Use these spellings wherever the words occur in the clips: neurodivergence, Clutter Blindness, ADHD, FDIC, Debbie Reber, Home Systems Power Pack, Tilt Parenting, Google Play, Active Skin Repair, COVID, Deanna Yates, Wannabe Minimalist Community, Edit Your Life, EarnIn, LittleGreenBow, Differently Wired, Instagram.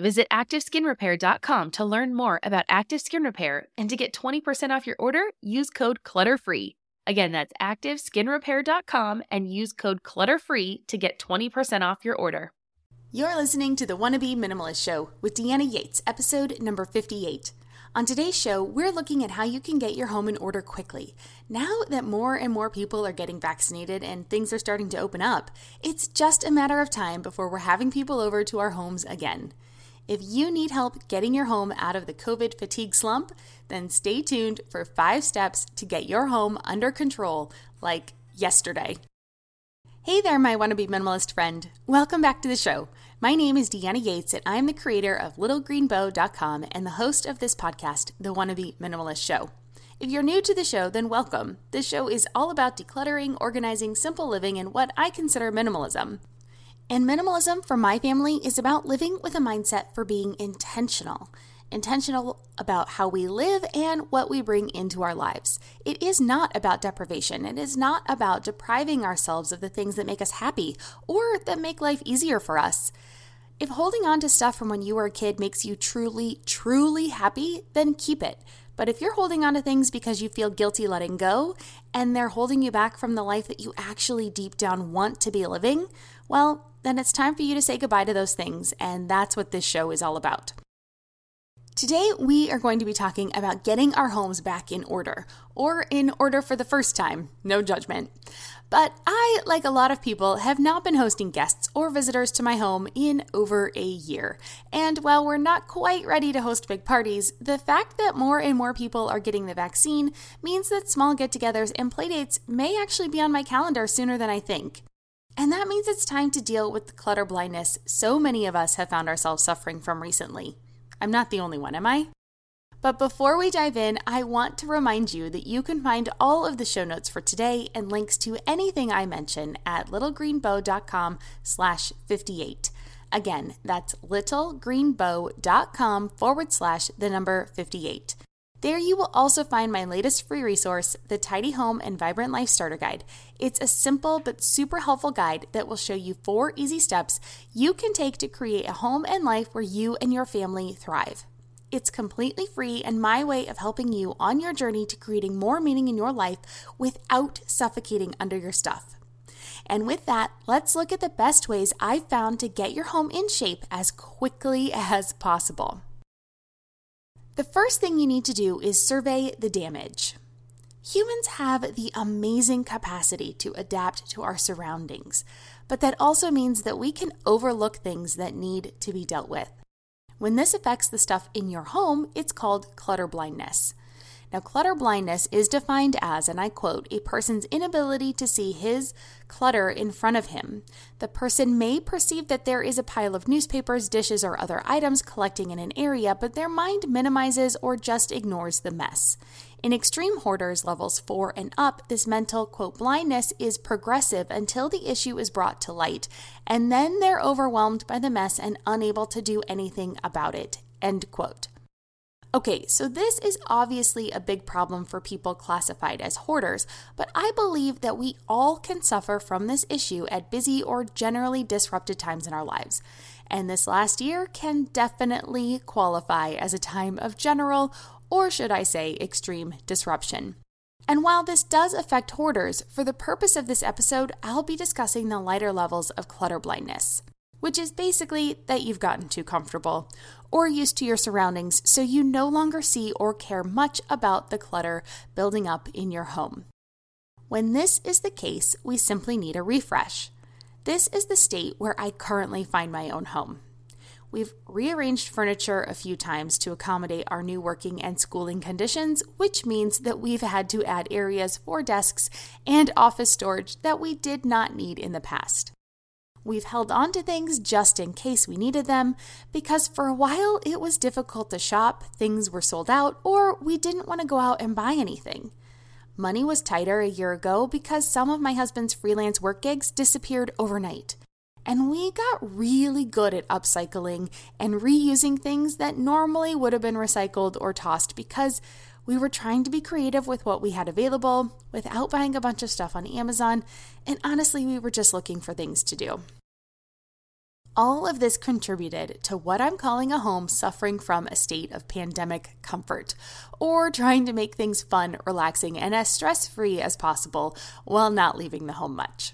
Visit ActiveSkinRepair.com to learn more about Active Skin Repair, and to get 20% off your order, use code CLUTTERFREE. Again, that's ActiveSkinRepair.com and use code CLUTTERFREE to get 20% off your order. You're listening to the Wannabe Minimalist Show with Deanna Yates, episode number 58. On today's show, we're looking at how you can get your home in order quickly. Now that more and more people are getting vaccinated and things are starting to open up, it's just a matter of time before we're having people over to our homes again. If you need help getting your home out of the COVID fatigue slump, then stay tuned for 5 steps to get your home under control like yesterday. Hey there, my wannabe minimalist friend. Welcome back to the show. My name is Deanna Yates, and I'm the creator of LittleGreenBow.com and the host of this podcast, The Wannabe Minimalist Show. If you're new to the show, then welcome. This show is all about decluttering, organizing, simple living, and what I consider minimalism. And minimalism for my family is about living with a mindset for being intentional. Intentional about how we live and what we bring into our lives. It is not about deprivation. It is not about depriving ourselves of the things that make us happy or that make life easier for us. If holding on to stuff from when you were a kid makes you truly, truly happy, then keep it. But if you're holding on to things because you feel guilty letting go, and they're holding you back from the life that you actually deep down want to be living, well, then it's time for you to say goodbye to those things, and that's what this show is all about. Today, we are going to be talking about getting our homes back in order, or in order for the first time, no judgment. But I, like a lot of people, have not been hosting guests or visitors to my home in over a year. And while we're not quite ready to host big parties, the fact that more and more people are getting the vaccine means that small get-togethers and playdates may actually be on my calendar sooner than I think. And that means it's time to deal with the clutter blindness so many of us have found ourselves suffering from recently. I'm not the only one, am I? But before we dive in, I want to remind you that you can find all of the show notes for today and links to anything I mention at littlegreenbow.com/58. Again, that's littlegreenbow.com/58. There you will also find my latest free resource, the Tidy Home and Vibrant Life Starter Guide. It's a simple but super helpful guide that will show you 4 easy steps you can take to create a home and life where you and your family thrive. It's completely free and my way of helping you on your journey to creating more meaning in your life without suffocating under your stuff. And with that, let's look at the best ways I've found to get your home in shape as quickly as possible. The first thing you need to do is survey the damage. Humans have the amazing capacity to adapt to our surroundings, but that also means that we can overlook things that need to be dealt with. When this affects the stuff in your home, it's called clutter blindness. Now, clutter blindness is defined as, and I quote, a person's inability to see his clutter in front of him. The person may perceive that there is a pile of newspapers, dishes, or other items collecting in an area, but their mind minimizes or just ignores the mess. In extreme hoarders, levels 4 and up, this mental, quote, blindness is progressive until the issue is brought to light, and then they're overwhelmed by the mess and unable to do anything about it, end quote. Okay, so this is obviously a big problem for people classified as hoarders, but I believe that we all can suffer from this issue at busy or generally disrupted times in our lives. And this last year can definitely qualify as a time of general, or should I say, extreme disruption. And while this does affect hoarders, for the purpose of this episode, I'll be discussing the lighter levels of clutter blindness, which is basically that you've gotten too comfortable or used to your surroundings, so you no longer see or care much about the clutter building up in your home. When this is the case, we simply need a refresh. This is the state where I currently find my own home. We've rearranged furniture a few times to accommodate our new working and schooling conditions, which means that we've had to add areas for desks and office storage that we did not need in the past. We've held on to things just in case we needed them, because for a while it was difficult to shop, things were sold out, or we didn't want to go out and buy anything. Money was tighter a year ago because some of my husband's freelance work gigs disappeared overnight. And we got really good at upcycling and reusing things that normally would have been recycled or tossed because we were trying to be creative with what we had available without buying a bunch of stuff on Amazon, and honestly, we were just looking for things to do. All of this contributed to what I'm calling a home suffering from a state of pandemic comfort, or trying to make things fun, relaxing, and as stress-free as possible while not leaving the home much.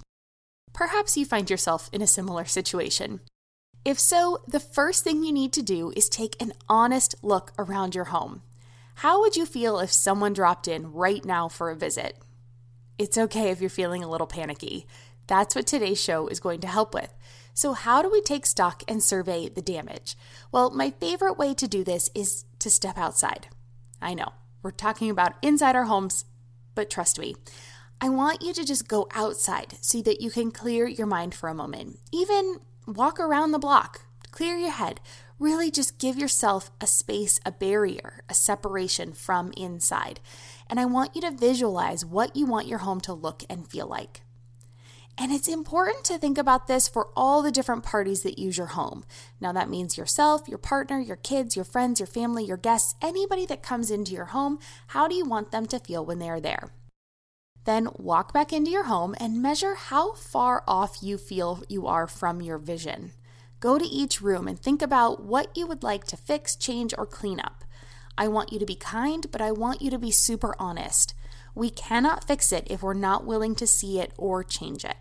Perhaps you find yourself in a similar situation. If so, the first thing you need to do is take an honest look around your home. How would you feel if someone dropped in right now for a visit? It's okay if you're feeling a little panicky. That's what today's show is going to help with. So how do we take stock and survey the damage? Well, my favorite way to do this is to step outside. I know, we're talking about inside our homes, but trust me, I want you to just go outside so that you can clear your mind for a moment. Even walk around the block, clear your head. Really just give yourself a space, a barrier, a separation from inside. And I want you to visualize what you want your home to look and feel like. And it's important to think about this for all the different parties that use your home. Now that means yourself, your partner, your kids, your friends, your family, your guests, anybody that comes into your home. How do you want them to feel when they're there? Then walk back into your home and measure how far off you feel you are from your vision. Go to each room and think about what you would like to fix, change, or clean up. I want you to be kind, but I want you to be super honest. We cannot fix it if we're not willing to see it or change it.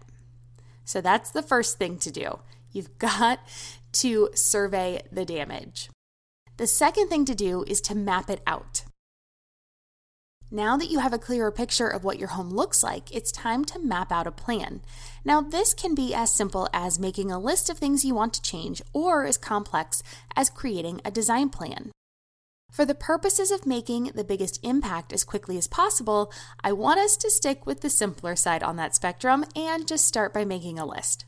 So that's the first thing to do. You've got to survey the damage. The second thing to do is to map it out. Now that you have a clearer picture of what your home looks like, it's time to map out a plan. Now, this can be as simple as making a list of things you want to change or as complex as creating a design plan. For the purposes of making the biggest impact as quickly as possible, I want us to stick with the simpler side on that spectrum and just start by making a list.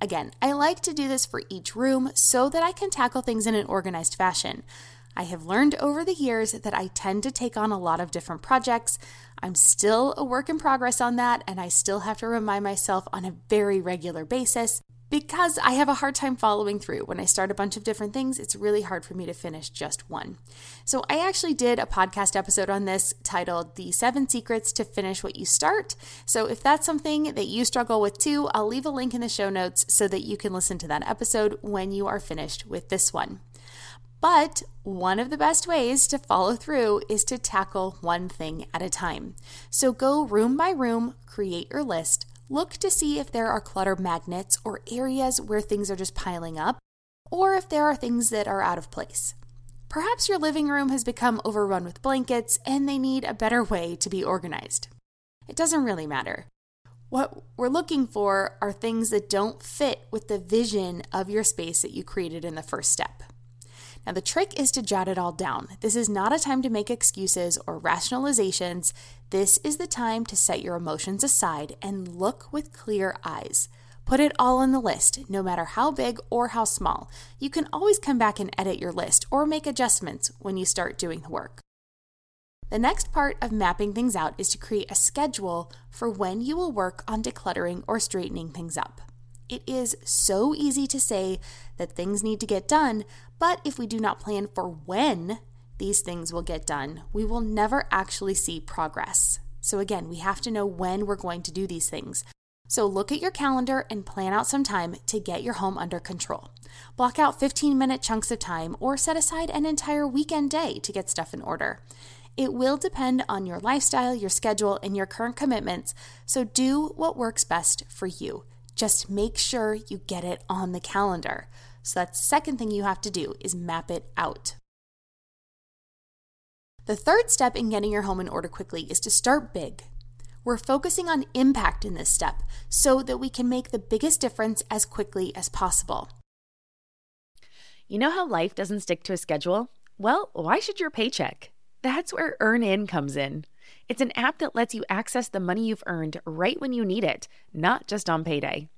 Again, I like to do this for each room so that I can tackle things in an organized fashion. I have learned over the years that I tend to take on a lot of different projects. I'm still a work in progress on that, and I still have to remind myself on a very regular basis because I have a hard time following through. When I start a bunch of different things, it's really hard for me to finish just one. So I actually did a podcast episode on this titled The 7 Secrets to Finish What You Start. So if that's something that you struggle with too, I'll leave a link in the show notes so that you can listen to that episode when you are finished with this one. But one of the best ways to follow through is to tackle one thing at a time. So go room by room, create your list, look to see if there are clutter magnets or areas where things are just piling up, or if there are things that are out of place. Perhaps your living room has become overrun with blankets and they need a better way to be organized. It doesn't really matter. What we're looking for are things that don't fit with the vision of your space that you created in the first step. Now, the trick is to jot it all down. This is not a time to make excuses or rationalizations. This is the time to set your emotions aside and look with clear eyes. Put it all on the list, no matter how big or how small. You can always come back and edit your list or make adjustments when you start doing the work. The next part of mapping things out is to create a schedule for when you will work on decluttering or straightening things up. It is so easy to say that things need to get done, but if we do not plan for when these things will get done, we will never actually see progress. So again, we have to know when we're going to do these things. So look at your calendar and plan out some time to get your home under control. Block out 15-minute chunks of time or set aside an entire weekend day to get stuff in order. It will depend on your lifestyle, your schedule, and your current commitments, so do what works best for you. Just make sure you get it on the calendar. So that's the second thing you have to do is map it out. The third step in getting your home in order quickly is to start big. We're focusing on impact in this step so that we can make the biggest difference as quickly as possible. You know how life doesn't stick to a schedule? Well, why should your paycheck? That's where EarnIn comes in. It's an app that lets you access the money you've earned right when you need it, not just on payday.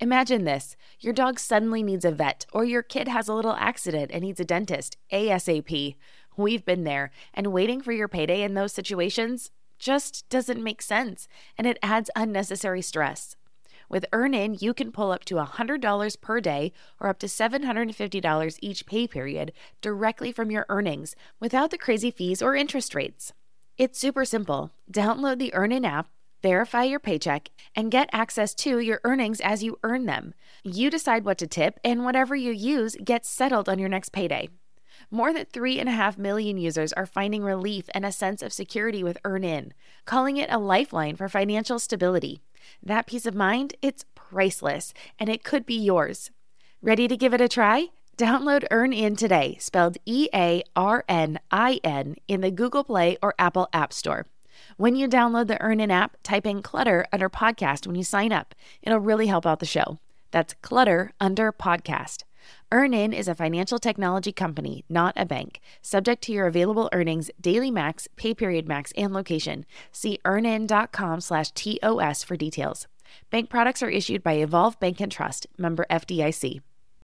Imagine this. Your dog suddenly needs a vet, or your kid has a little accident and needs a dentist ASAP. We've been there, and waiting for your payday in those situations just doesn't make sense, and it adds unnecessary stress. With EarnIn, you can pull up to $100 per day or up to $750 each pay period directly from your earnings without the crazy fees or interest rates. It's super simple. Download the EarnIn app, verify your paycheck, and get access to your earnings as you earn them. You decide what to tip, and whatever you use gets settled on your next payday. More than 3.5 million users are finding relief and a sense of security with EarnIn, calling it a lifeline for financial stability. That peace of mind, it's priceless, and it could be yours. Ready to give it a try? Download EarnIn today, spelled EARNIN, in the Google Play or Apple App Store. When you download the EarnIn app, type in Clutter under Podcast when you sign up. It'll really help out the show. That's Clutter under Podcast. EarnIn is a financial technology company, not a bank. Subject to your available earnings, daily max, pay period max, and location. See earnin.com/TOS for details. Bank products are issued by Evolve Bank and Trust, member FDIC.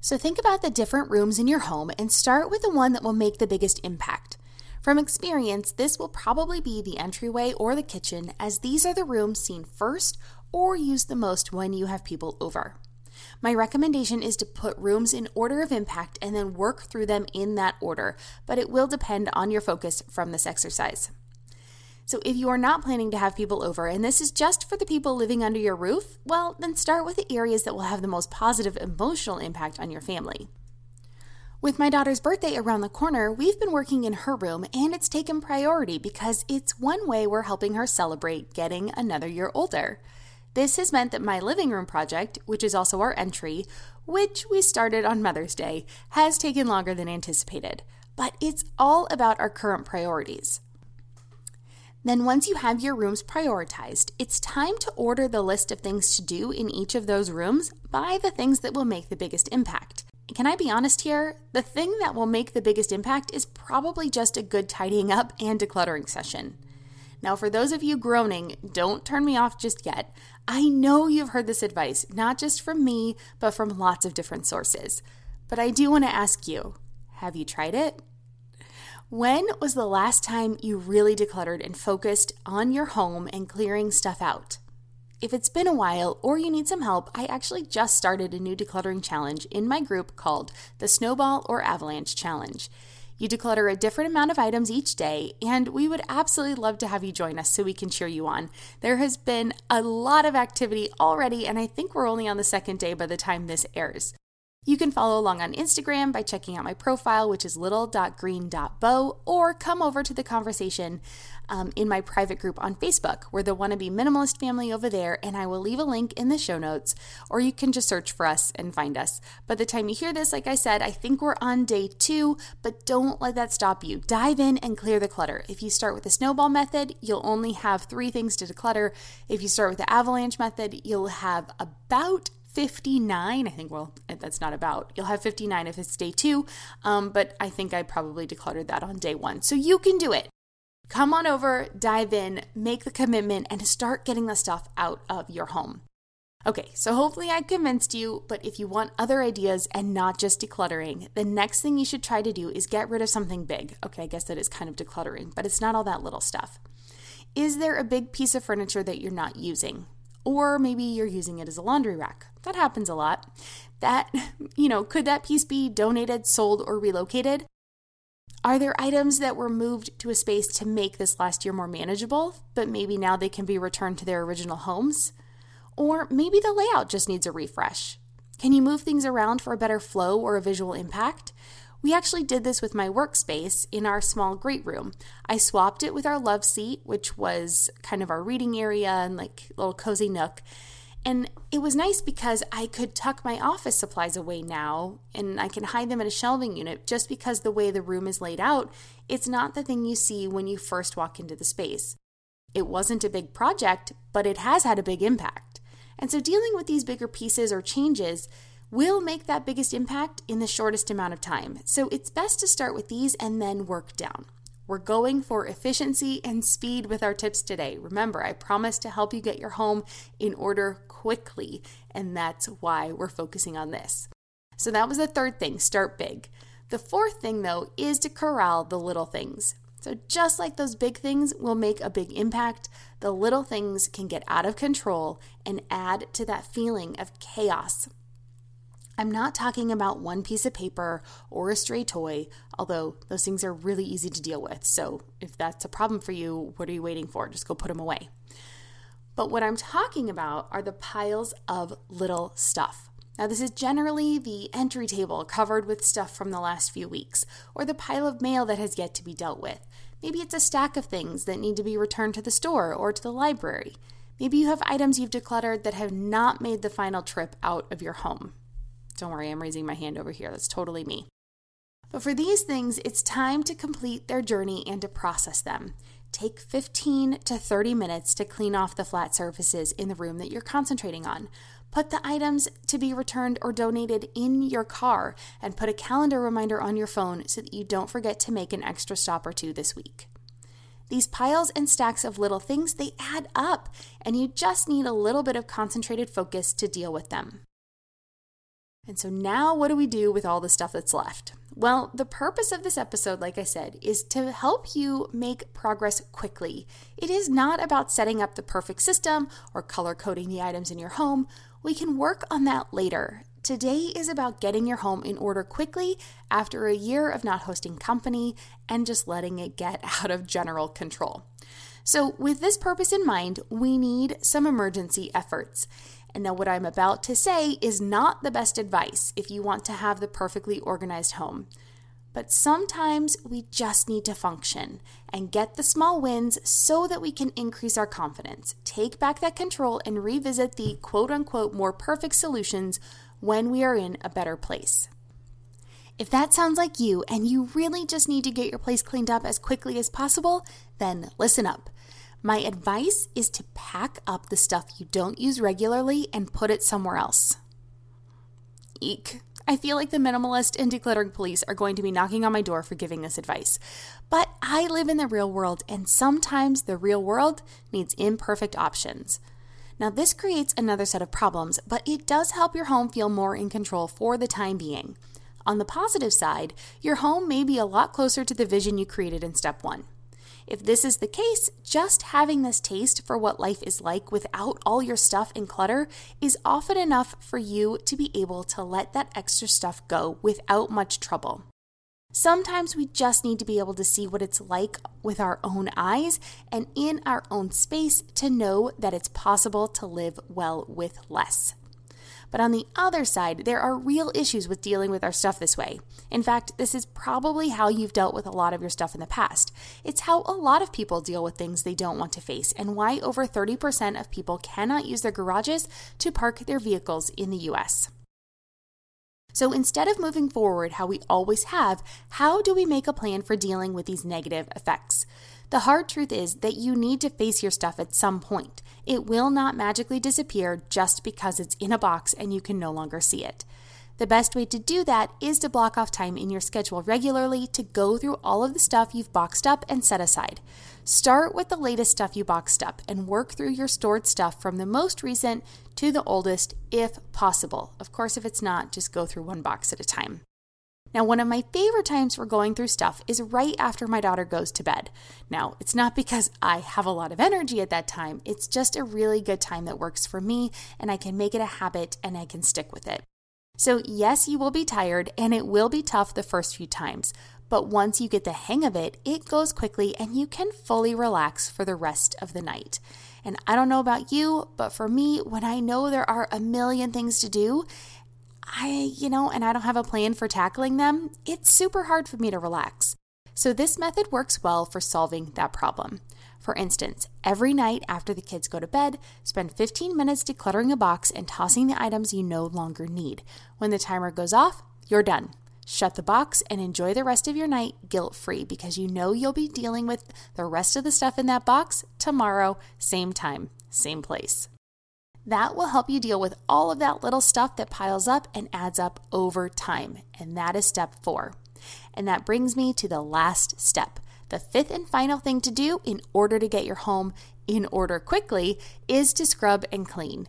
So think about the different rooms in your home and start with the one that will make the biggest impact. From experience, this will probably be the entryway or the kitchen, as these are the rooms seen first or used the most when you have people over. My recommendation is to put rooms in order of impact and then work through them in that order, but it will depend on your focus from this exercise. So if you are not planning to have people over, and this is just for the people living under your roof, well, then start with the areas that will have the most positive emotional impact on your family. With my daughter's birthday around the corner, we've been working in her room, and it's taken priority because it's one way we're helping her celebrate getting another year older. This has meant that my living room project, which is also our entry, which we started on Mother's Day, has taken longer than anticipated. But it's all about our current priorities. Then once you have your rooms prioritized, it's time to order the list of things to do in each of those rooms by the things that will make the biggest impact. Can I be honest here? The thing that will make the biggest impact is probably just a good tidying up and decluttering session. Now, for those of you groaning, don't turn me off just yet. I know you've heard this advice, not just from me, but from lots of different sources. But I do want to ask you, have you tried it? When was the last time you really decluttered and focused on your home and clearing stuff out? If it's been a while or you need some help, I actually just started a new decluttering challenge in my group called the Snowball or Avalanche Challenge. You declutter a different amount of items each day, and we would absolutely love to have you join us so we can cheer you on. There has been a lot of activity already, and I think we're only on the second day by the time this airs. You can follow along on Instagram by checking out my profile, which is little.green.bow, or come over to the conversation in my private group on Facebook. We're the Wannabe Minimalist family over there, and I will leave a link in the show notes, or you can just search for us and find us. By the time you hear this, like I said, I think we're on day 2, but don't let that stop you. Dive in and clear the clutter. If you start with the snowball method, you'll only have 3 things to declutter. If you start with the avalanche method, you'll have about 59, I think, well, that's not about. You'll have 59 if it's day 2, but I think I probably decluttered that on day 1. So you can do it. Come on over, dive in, make the commitment, and start getting the stuff out of your home. Okay, so hopefully I convinced you, but if you want other ideas and not just decluttering, the next thing you should try to do is get rid of something big. Okay, I guess that is kind of decluttering, but it's not all that little stuff. Is there a big piece of furniture that you're not using? Or maybe you're using it as a laundry rack. That happens a lot. Could that piece be donated, sold, or relocated? Are there items that were moved to a space to make this last year more manageable, but maybe now they can be returned to their original homes? Or maybe the layout just needs a refresh. Can you move things around for a better flow or a visual impact? We actually did this with my workspace in our small great room. I swapped it with our love seat, which was kind of our reading area and like a little cozy nook. And it was nice because I could tuck my office supplies away now and I can hide them in a shelving unit just because the way the room is laid out, it's not the thing you see when you first walk into the space. It wasn't a big project, but it has had a big impact. And so dealing with these bigger pieces or changes will make that biggest impact in the shortest amount of time. So it's best to start with these and then work down. We're going for efficiency and speed with our tips today. Remember, I promise to help you get your home in order quickly, and that's why we're focusing on this. So that was the third thing, start big. The fourth thing, though, is to corral the little things. So just like those big things will make a big impact, the little things can get out of control and add to that feeling of chaos. I'm not talking about one piece of paper or a stray toy, although those things are really easy to deal with. So if that's a problem for you, what are you waiting for? Just go put them away. But what I'm talking about are the piles of little stuff. Now, this is generally the entry table covered with stuff from the last few weeks, or the pile of mail that has yet to be dealt with. Maybe it's a stack of things that need to be returned to the store or to the library. Maybe you have items you've decluttered that have not made the final trip out of your home. Don't worry, I'm raising my hand over here. That's totally me. But for these things, it's time to complete their journey and to process them. Take 15 to 30 minutes to clean off the flat surfaces in the room that you're concentrating on. Put the items to be returned or donated in your car and put a calendar reminder on your phone so that you don't forget to make an extra stop or 2 this week. These piles and stacks of little things, they add up, and you just need a little bit of concentrated focus to deal with them. And so now what do we do with all the stuff that's left? Well, the purpose of this episode, like I said, is to help you make progress quickly. It is not about setting up the perfect system or color coding the items in your home. We can work on that later. Today is about getting your home in order quickly after a year of not hosting company and just letting it get out of general control. So with this purpose in mind, we need some emergency efforts. And now what I'm about to say is not the best advice if you want to have the perfectly organized home. But sometimes we just need to function and get the small wins so that we can increase our confidence, take back that control, and revisit the quote-unquote more perfect solutions when we are in a better place. If that sounds like you and you really just need to get your place cleaned up as quickly as possible, then listen up. My advice is to pack up the stuff you don't use regularly and put it somewhere else. Eek. I feel like the minimalist and decluttering police are going to be knocking on my door for giving this advice. But I live in the real world, and sometimes the real world needs imperfect options. Now, this creates another set of problems, but it does help your home feel more in control for the time being. On the positive side, your home may be a lot closer to the vision you created in step one. If this is the case, just having this taste for what life is like without all your stuff and clutter is often enough for you to be able to let that extra stuff go without much trouble. Sometimes we just need to be able to see what it's like with our own eyes and in our own space to know that it's possible to live well with less. But on the other side, there are real issues with dealing with our stuff this way. In fact, this is probably how you've dealt with a lot of your stuff in the past. It's how a lot of people deal with things they don't want to face, and why over 30% of people cannot use their garages to park their vehicles in the US. So instead of moving forward how we always have, how do we make a plan for dealing with these negative effects? The hard truth is that you need to face your stuff at some point. It will not magically disappear just because it's in a box and you can no longer see it. The best way to do that is to block off time in your schedule regularly to go through all of the stuff you've boxed up and set aside. Start with the latest stuff you boxed up and work through your stored stuff from the most recent to the oldest, if possible. Of course, if it's not, just go through one box at a time. Now, one of my favorite times for going through stuff is right after my daughter goes to bed. Now, it's not because I have a lot of energy at that time. It's just a really good time that works for me, and I can make it a habit and I can stick with it. So yes, you will be tired and it will be tough the first few times, but once you get the hang of it, it goes quickly and you can fully relax for the rest of the night. And I don't know about you, but for me, when I know there are a million things to do, and I don't have a plan for tackling them, it's super hard for me to relax. So this method works well for solving that problem. For instance, every night after the kids go to bed, spend 15 minutes decluttering a box and tossing the items you no longer need. When the timer goes off, you're done. Shut the box and enjoy the rest of your night guilt-free, because you know you'll be dealing with the rest of the stuff in that box tomorrow, same time, same place. That will help you deal with all of that little stuff that piles up and adds up over time. And that is step 4. And that brings me to the last step. The fifth and final thing to do in order to get your home in order quickly is to scrub and clean.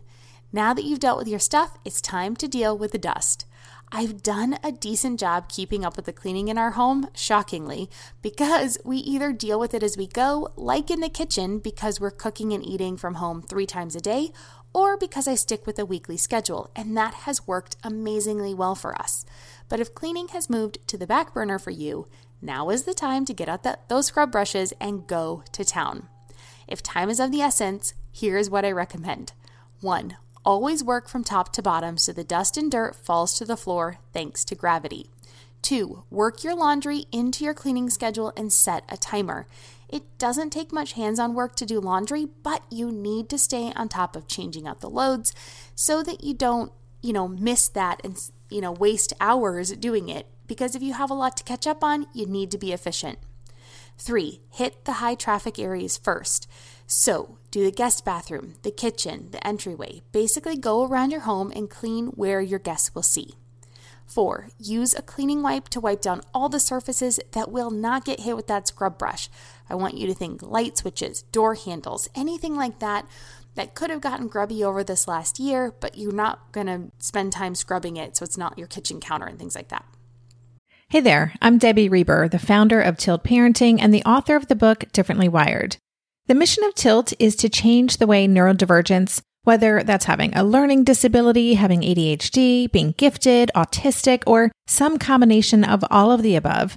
Now that you've dealt with your stuff, it's time to deal with the dust. I've done a decent job keeping up with the cleaning in our home, shockingly, because we either deal with it as we go, like in the kitchen because we're cooking and eating from home 3 times a day, or because I stick with a weekly schedule, and that has worked amazingly well for us. But if cleaning has moved to the back burner for you, now is the time to get out those scrub brushes and go to town. If time is of the essence, here's what I recommend. 1. Always work from top to bottom so the dust and dirt falls to the floor thanks to gravity. 2. Work your laundry into your cleaning schedule and set a timer. It doesn't take much hands-on work to do laundry, but you need to stay on top of changing out the loads so that you don't, miss that and, waste hours doing it. Because if you have a lot to catch up on, you need to be efficient. 3, hit the high traffic areas first. So do the guest bathroom, the kitchen, the entryway. Basically go around your home and clean where your guests will see. 4, use a cleaning wipe to wipe down all the surfaces that will not get hit with that scrub brush. I want you to think light switches, door handles, anything like that that could have gotten grubby over this last year, but you're not going to spend time scrubbing it, so it's not your kitchen counter and things like that. Hey there, I'm Debbie Reber, the founder of Tilt Parenting and the author of the book Differently Wired. The mission of Tilt is to change the way neurodivergence, whether that's having a learning disability, having ADHD, being gifted, autistic, or some combination of all of the above,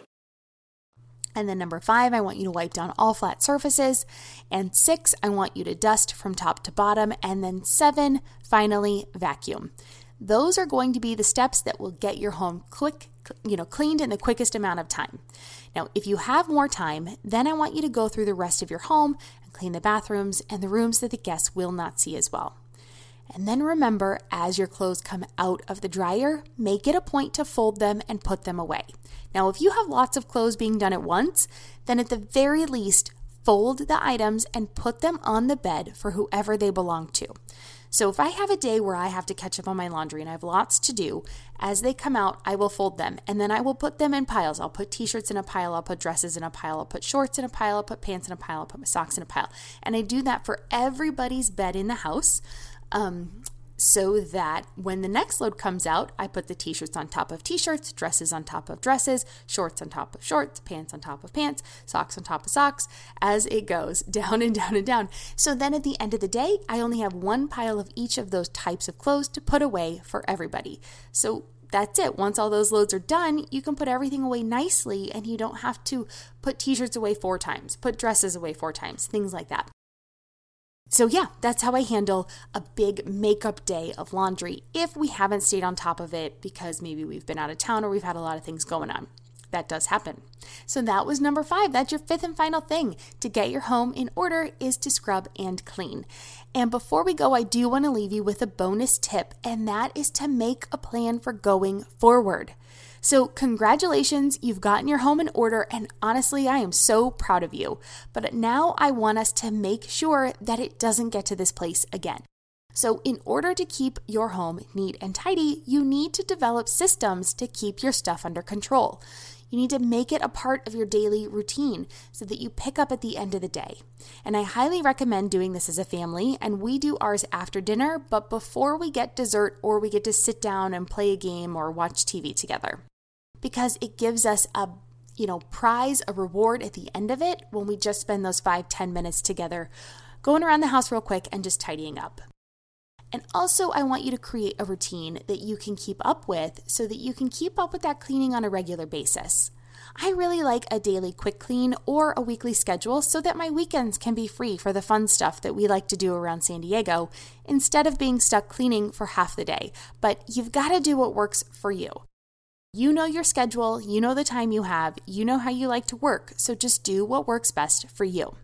And then number 5, I want you to wipe down all flat surfaces. And 6, I want you to dust from top to bottom. And then 7, finally, vacuum. Those are going to be the steps that will get your home cleaned in the quickest amount of time. Now, if you have more time, then I want you to go through the rest of your home and clean the bathrooms and the rooms that the guests will not see as well. And then remember, as your clothes come out of the dryer, make it a point to fold them and put them away. Now, if you have lots of clothes being done at once, then at the very least, fold the items and put them on the bed for whoever they belong to. So if I have a day where I have to catch up on my laundry and I have lots to do, as they come out, I will fold them and then I will put them in piles. I'll put t-shirts in a pile, I'll put dresses in a pile, I'll put shorts in a pile, I'll put pants in a pile, I'll put my socks in a pile. And I do that for everybody's bed in the house. So that when the next load comes out, I put the t-shirts on top of t-shirts, dresses on top of dresses, shorts on top of shorts, pants on top of pants, socks on top of socks, as it goes down and down and down. So then at the end of the day, I only have one pile of each of those types of clothes to put away for everybody. So that's it. Once all those loads are done, you can put everything away nicely and you don't have to put t-shirts away 4 times, put dresses away 4 times, things like that. So yeah, that's how I handle a big makeup day of laundry if we haven't stayed on top of it because maybe we've been out of town or we've had a lot of things going on. That does happen. So that was number 5. That's your 5th and final thing to get your home in order is to scrub and clean. And before we go, I do want to leave you with a bonus tip, and that is to make a plan for going forward. So congratulations, you've gotten your home in order, and honestly, I am so proud of you. But now I want us to make sure that it doesn't get to this place again. So in order to keep your home neat and tidy, you need to develop systems to keep your stuff under control. You need to make it a part of your daily routine so that you pick up at the end of the day. And I highly recommend doing this as a family, and we do ours after dinner, but before we get dessert or we get to sit down and play a game or watch TV together. Because it gives us a reward at the end of it when we just spend those 5-10 minutes together going around the house real quick and just tidying up. And also, I want you to create a routine that you can keep up with so that you can keep up with that cleaning on a regular basis. I really like a daily quick clean or a weekly schedule so that my weekends can be free for the fun stuff that we like to do around San Diego instead of being stuck cleaning for half the day. But you've got to do what works for you. You know your schedule, you know the time you have, you know how you like to work, so just do what works best for you.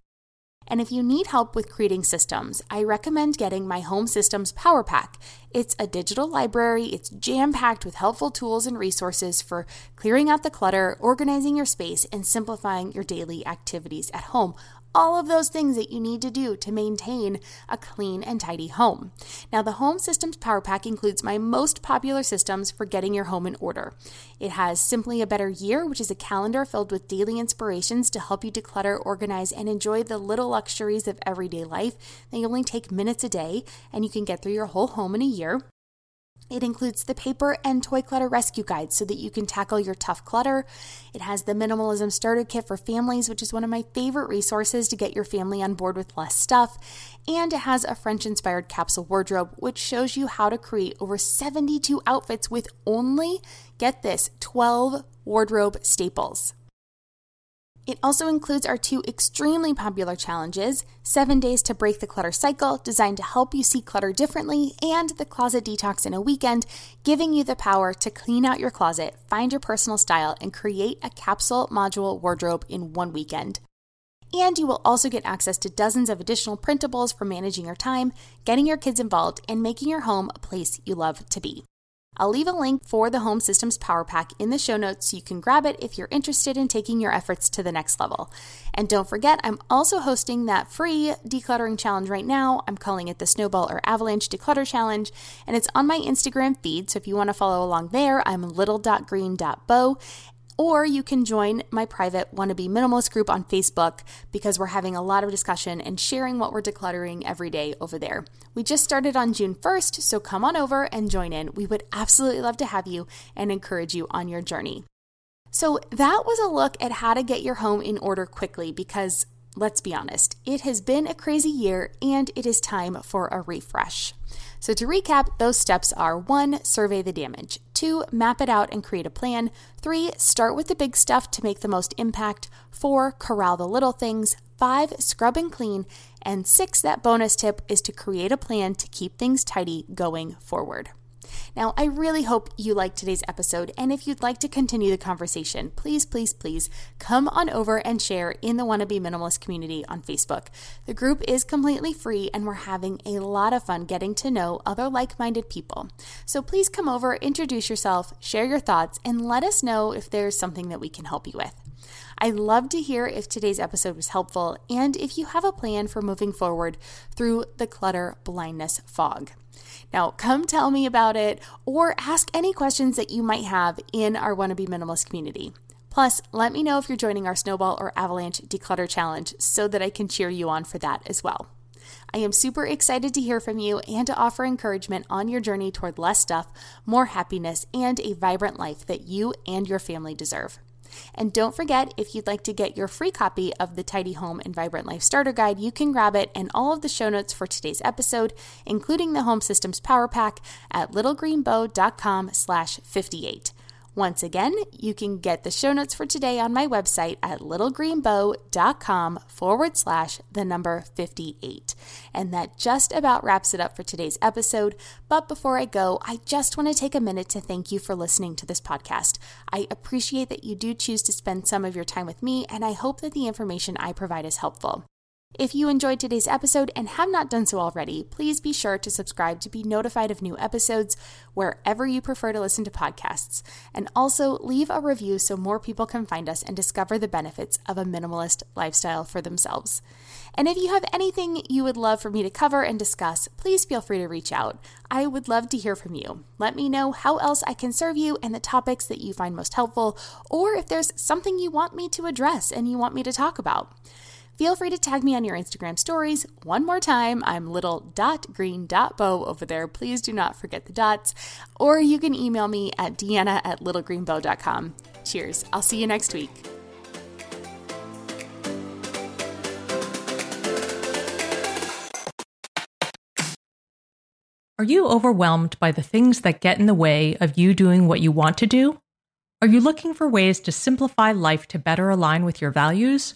And if you need help with creating systems, I recommend getting my Home Systems Power Pack. It's a digital library. It's jam-packed with helpful tools and resources for clearing out the clutter, organizing your space, and simplifying your daily activities at home. All of those things that you need to do to maintain a clean and tidy home. Now, the Home Systems Power Pack includes my most popular systems for getting your home in order. It has Simply a Better Year, which is a calendar filled with daily inspirations to help you declutter, organize, and enjoy the little luxuries of everyday life. They only take minutes a day, and you can get through your whole home in a year. It includes the paper and toy clutter rescue guide so that you can tackle your tough clutter. It has the minimalism starter kit for families, which is one of my favorite resources to get your family on board with less stuff. And it has a French-inspired capsule wardrobe, which shows you how to create over 72 outfits with only, get this, 12 wardrobe staples. It also includes our two extremely popular challenges, 7 Days to Break the Clutter Cycle, designed to help you see clutter differently, and the Closet Detox in a Weekend, giving you the power to clean out your closet, find your personal style, and create a capsule module wardrobe in one weekend. And you will also get access to dozens of additional printables for managing your time, getting your kids involved, and making your home a place you love to be. I'll leave a link for the Home Systems Power Pack in the show notes so you can grab it if you're interested in taking your efforts to the next level. And don't forget, I'm also hosting that free decluttering challenge right now. I'm calling it the Snowball or Avalanche Declutter Challenge, and it's on my Instagram feed. So if you want to follow along there, I'm little.green.bow. Or you can join my private Wannabe Minimalist group on Facebook because we're having a lot of discussion and sharing what we're decluttering every day over there. We just started on June 1st, so come on over and join in. We would absolutely love to have you and encourage you on your journey. So that was a look at how to get your home in order quickly because, let's be honest, it has been a crazy year and it is time for a refresh. So to recap, those steps are 1, survey the damage. 2, map it out and create a plan. 3, start with the big stuff to make the most impact. 4, corral the little things. 5, scrub and clean. And 6, that bonus tip is to create a plan to keep things tidy going forward. Now, I really hope you liked today's episode, and if you'd like to continue the conversation, please come on over and share in the Wannabe Minimalist community on Facebook. The group is completely free, and we're having a lot of fun getting to know other like-minded people. So please come over, introduce yourself, share your thoughts, and let us know if there's something that we can help you with. I'd love to hear if today's episode was helpful, and if you have a plan for moving forward through the clutter blindness fog. Now, come tell me about it or ask any questions that you might have in our Wannabe Minimalist community. Plus, let me know if you're joining our Snowball or Avalanche Declutter Challenge so that I can cheer you on for that as well. I am super excited to hear from you and to offer encouragement on your journey toward less stuff, more happiness, and a vibrant life that you and your family deserve. And don't forget, if you'd like to get your free copy of the Tidy Home and Vibrant Life Starter Guide, you can grab it and all of the show notes for today's episode, including the Home Systems Power Pack at littlegreenbow.com/58. Once again, you can get the show notes for today on my website at littlegreenbow.com/58. And that just about wraps it up for today's episode. But before I go, I just want to take a minute to thank you for listening to this podcast. I appreciate that you do choose to spend some of your time with me, and I hope that the information I provide is helpful. If you enjoyed today's episode and have not done so already, please be sure to subscribe to be notified of new episodes wherever you prefer to listen to podcasts. And also leave a review so more people can find us and discover the benefits of a minimalist lifestyle for themselves. And if you have anything you would love for me to cover and discuss, please feel free to reach out. I would love to hear from you. Let me know how else I can serve you and the topics that you find most helpful, or if there's something you want me to address and you want me to talk about. Feel free to tag me on your Instagram stories. One more time, I'm little.green.bow over there. Please do not forget the dots. Or you can email me at deanna@littlegreenbow.com. Cheers. I'll see you next week. Are you overwhelmed by the things that get in the way of you doing what you want to do? Are you looking for ways to simplify life to better align with your values?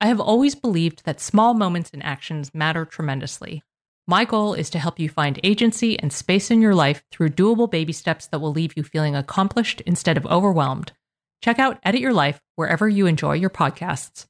I have always believed that small moments and actions matter tremendously. My goal is to help you find agency and space in your life through doable baby steps that will leave you feeling accomplished instead of overwhelmed. Check out Edit Your Life wherever you enjoy your podcasts.